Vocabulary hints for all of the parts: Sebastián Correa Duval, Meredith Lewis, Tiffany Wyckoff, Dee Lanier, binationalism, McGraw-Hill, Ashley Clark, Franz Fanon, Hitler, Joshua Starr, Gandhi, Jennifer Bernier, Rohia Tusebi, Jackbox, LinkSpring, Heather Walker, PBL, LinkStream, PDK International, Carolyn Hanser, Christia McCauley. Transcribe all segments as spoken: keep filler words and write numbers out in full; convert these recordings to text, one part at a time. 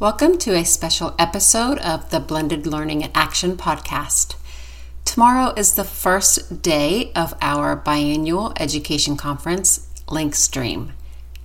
Welcome to a special episode of the Blended Learning and Action podcast. Tomorrow is the first day of our biannual education conference, LinkStream.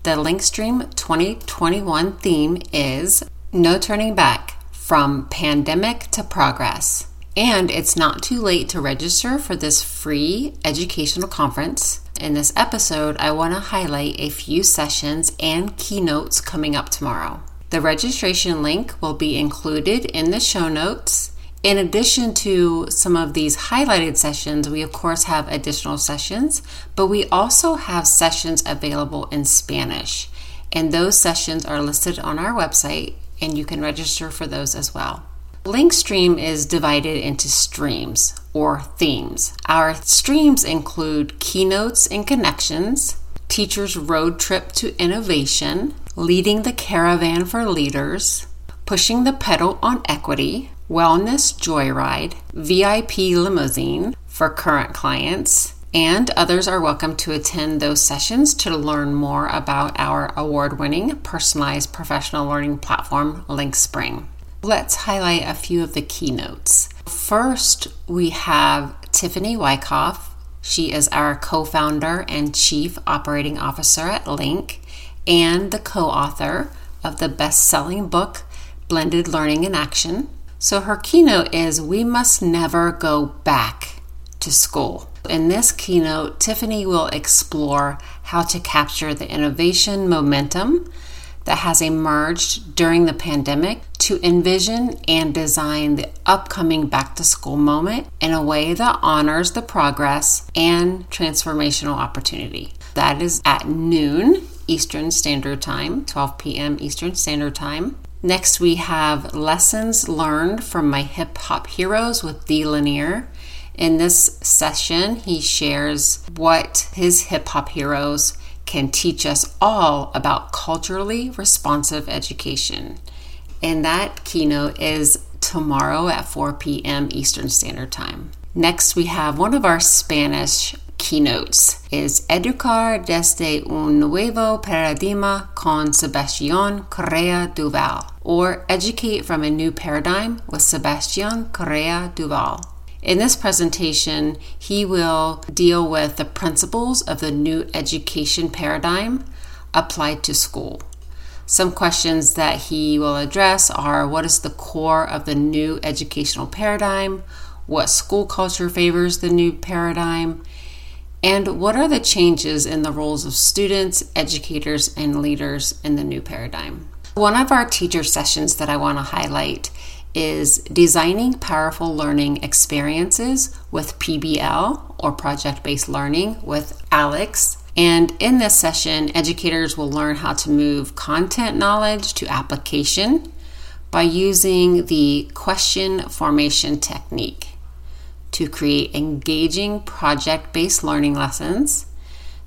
The LinkStream twenty twenty-one theme is No Turning Back, From Pandemic to Progress. And it's not too late to register for this free educational conference. In this episode, I want to highlight a few sessions and keynotes coming up tomorrow. The registration link will be included in the show notes. In addition to some of these highlighted sessions, we of course have additional sessions, but we also have sessions available in Spanish. And those sessions are listed on our website, and you can register for those as well. LinkStream is divided into streams or themes. Our streams include Keynotes and Connections, Teachers' Road Trip to Innovation, Leading the Caravan for Leaders, Pushing the Pedal on Equity, Wellness Joyride, V I P Limousine for current clients, and others are welcome to attend those sessions to learn more about our award-winning personalized professional learning platform, LinkSpring. Let's highlight a few of the keynotes. First, we have Tiffany Wyckoff. She is our co-founder and chief operating officer at Link, and the co-author of the best-selling book, Blended Learning in Action. So her keynote is, We Must Never Go Back to School. In this keynote, Tiffany will explore how to capture the innovation momentum that has emerged during the pandemic to envision and design the upcoming back-to-school moment in a way that honors the progress and transformational opportunity. That is at noon Eastern Standard Time, twelve p.m. Eastern Standard Time. Next, we have Lessons Learned from My Hip Hop Heroes with Dee Lanier. In this session, he shares what his hip hop heroes can teach us all about culturally responsive education. And that keynote is tomorrow at four p.m. Eastern Standard Time. Next, we have one of our Spanish keynotes is Educar desde un nuevo paradigma con Sebastián Correa Duval, or Educate from a New Paradigm with Sebastián Correa Duval. In this presentation, he will deal with the principles of the new education paradigm applied to school. Some questions that he will address are, what is the core of the new educational paradigm? What school culture favors the new paradigm? And what are the changes in the roles of students, educators, and leaders in the new paradigm? One of our teacher sessions that I want to highlight is Designing Powerful Learning Experiences with P B L, or Project-Based Learning, with Alex. And in this session, educators will learn how to move content knowledge to application by using the question formation technique to create engaging project-based learning lessons.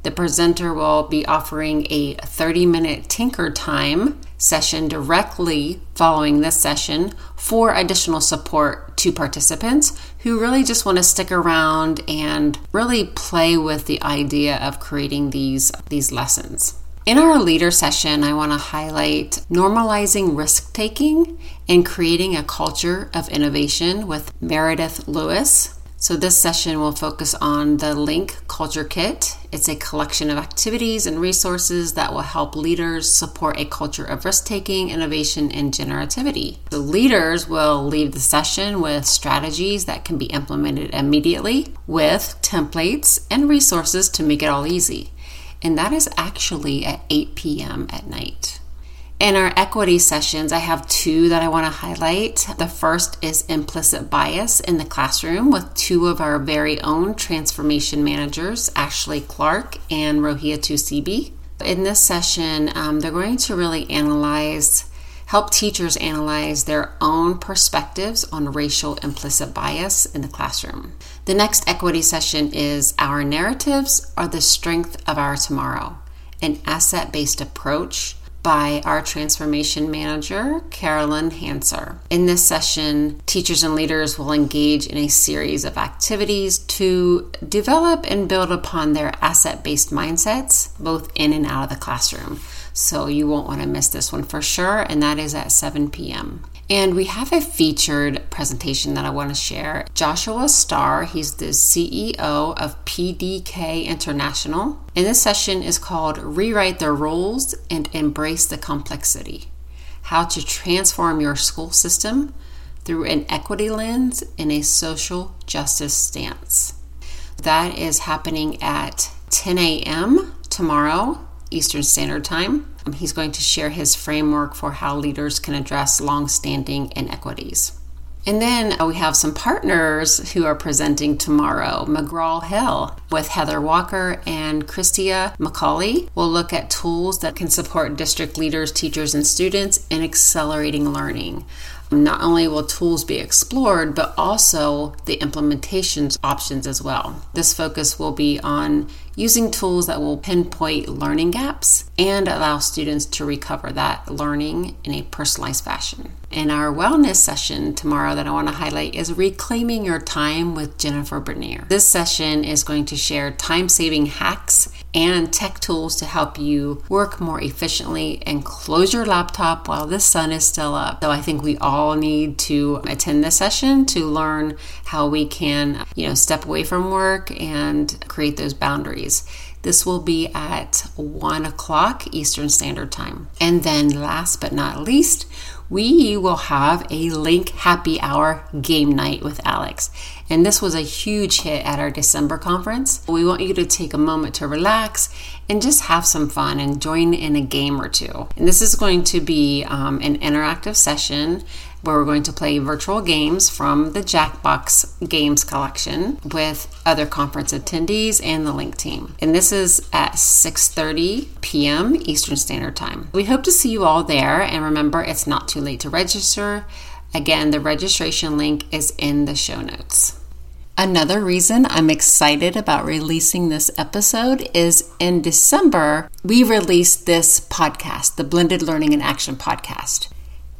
The presenter will be offering a thirty-minute Tinker Time session directly following this session for additional support to participants who really just want to stick around and really play with the idea of creating these, these lessons. In our leader session, I want to highlight Normalizing Risk-Taking and Creating a Culture of Innovation with Meredith Lewis. So this session will focus on the Link Culture Kit. It's a collection of activities and resources that will help leaders support a culture of risk-taking, innovation, and generativity. The leaders will leave the session with strategies that can be implemented immediately, with templates and resources to make it all easy. And that is actually at eight p.m. at night. In our equity sessions, I have two that I want to highlight. The first is Implicit Bias in the Classroom with two of our very own transformation managers, Ashley Clark and Rohia Tusebi. In this session, um, they're going to really analyze, help teachers analyze their own perspectives on racial implicit bias in the classroom. The next equity session is Our Narratives Are the Strength of Our Tomorrow, an Asset-Based Approach by our transformation manager, Carolyn Hanser. In this session, teachers and leaders will engage in a series of activities to develop and build upon their asset-based mindsets, both in and out of the classroom. So you won't want to miss this one for sure. And that is at seven p.m. And we have a featured presentation that I want to share. Joshua Starr, he's the C E O of P D K International. And this session is called Rewrite the Rules and Embrace the Complexity. How to Transform Your School System Through an Equity Lens and a Social Justice Stance. That is happening at ten a.m. tomorrow, Eastern Standard Time. He's going to share his framework for how leaders can address long-standing inequities. And then we have some partners who are presenting tomorrow. McGraw-Hill with Heather Walker and Christia McCauley will look at tools that can support district leaders, teachers, and students in accelerating learning. Not only will tools be explored, but also the implementation options as well. This focus will be on using tools that will pinpoint learning gaps and allow students to recover that learning in a personalized fashion. And our wellness session tomorrow that I want to highlight is Reclaiming Your Time with Jennifer Bernier. This session is going to share time-saving hacks and tech tools to help you work more efficiently and close your laptop while the sun is still up. So I think we all need to attend this session to learn how we can, you know, step away from work and create those boundaries. This will be at one o'clock Eastern Standard Time. And then last but not least, we will have a Link Happy Hour game night with Alex. And this was a huge hit at our December conference. We want you to take a moment to relax and just have some fun and join in a game or two. And this is going to be um, an interactive session where we're going to play virtual games from the Jackbox games collection with other conference attendees and the Link team. And this is at six thirty p.m. Eastern Standard Time. We hope to see you all there. And remember, it's not too late to register. Again, the registration link is in the show notes. Another reason I'm excited about releasing this episode is in December, we released this podcast, the Blended Learning and Action podcast.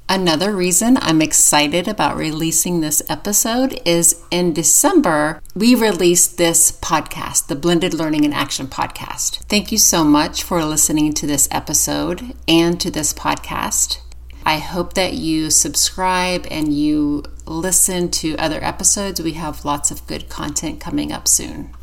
Another reason I'm excited about releasing this episode is in December, we released this podcast, the Blended Learning and Action podcast. Thank you so much for listening to this episode and to this podcast. I hope that you subscribe and you listen to other episodes. We have lots of good content coming up soon.